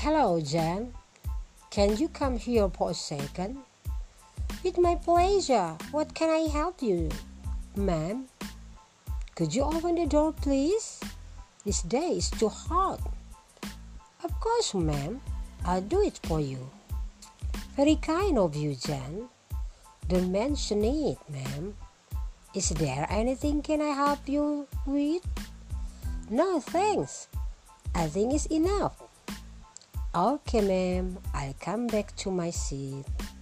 Hello, Jen. Can you come here for a second? With my pleasure. What can I help you? Ma'am, could you open the door, please? This day is too hot. Of course, ma'am. I'll do it for you. Very kind of you, Jen. Don't mention it, ma'am. Is there anything can I help you with? No, thanks. I think it's enough. Okay, ma'am. I'll come back to my seat.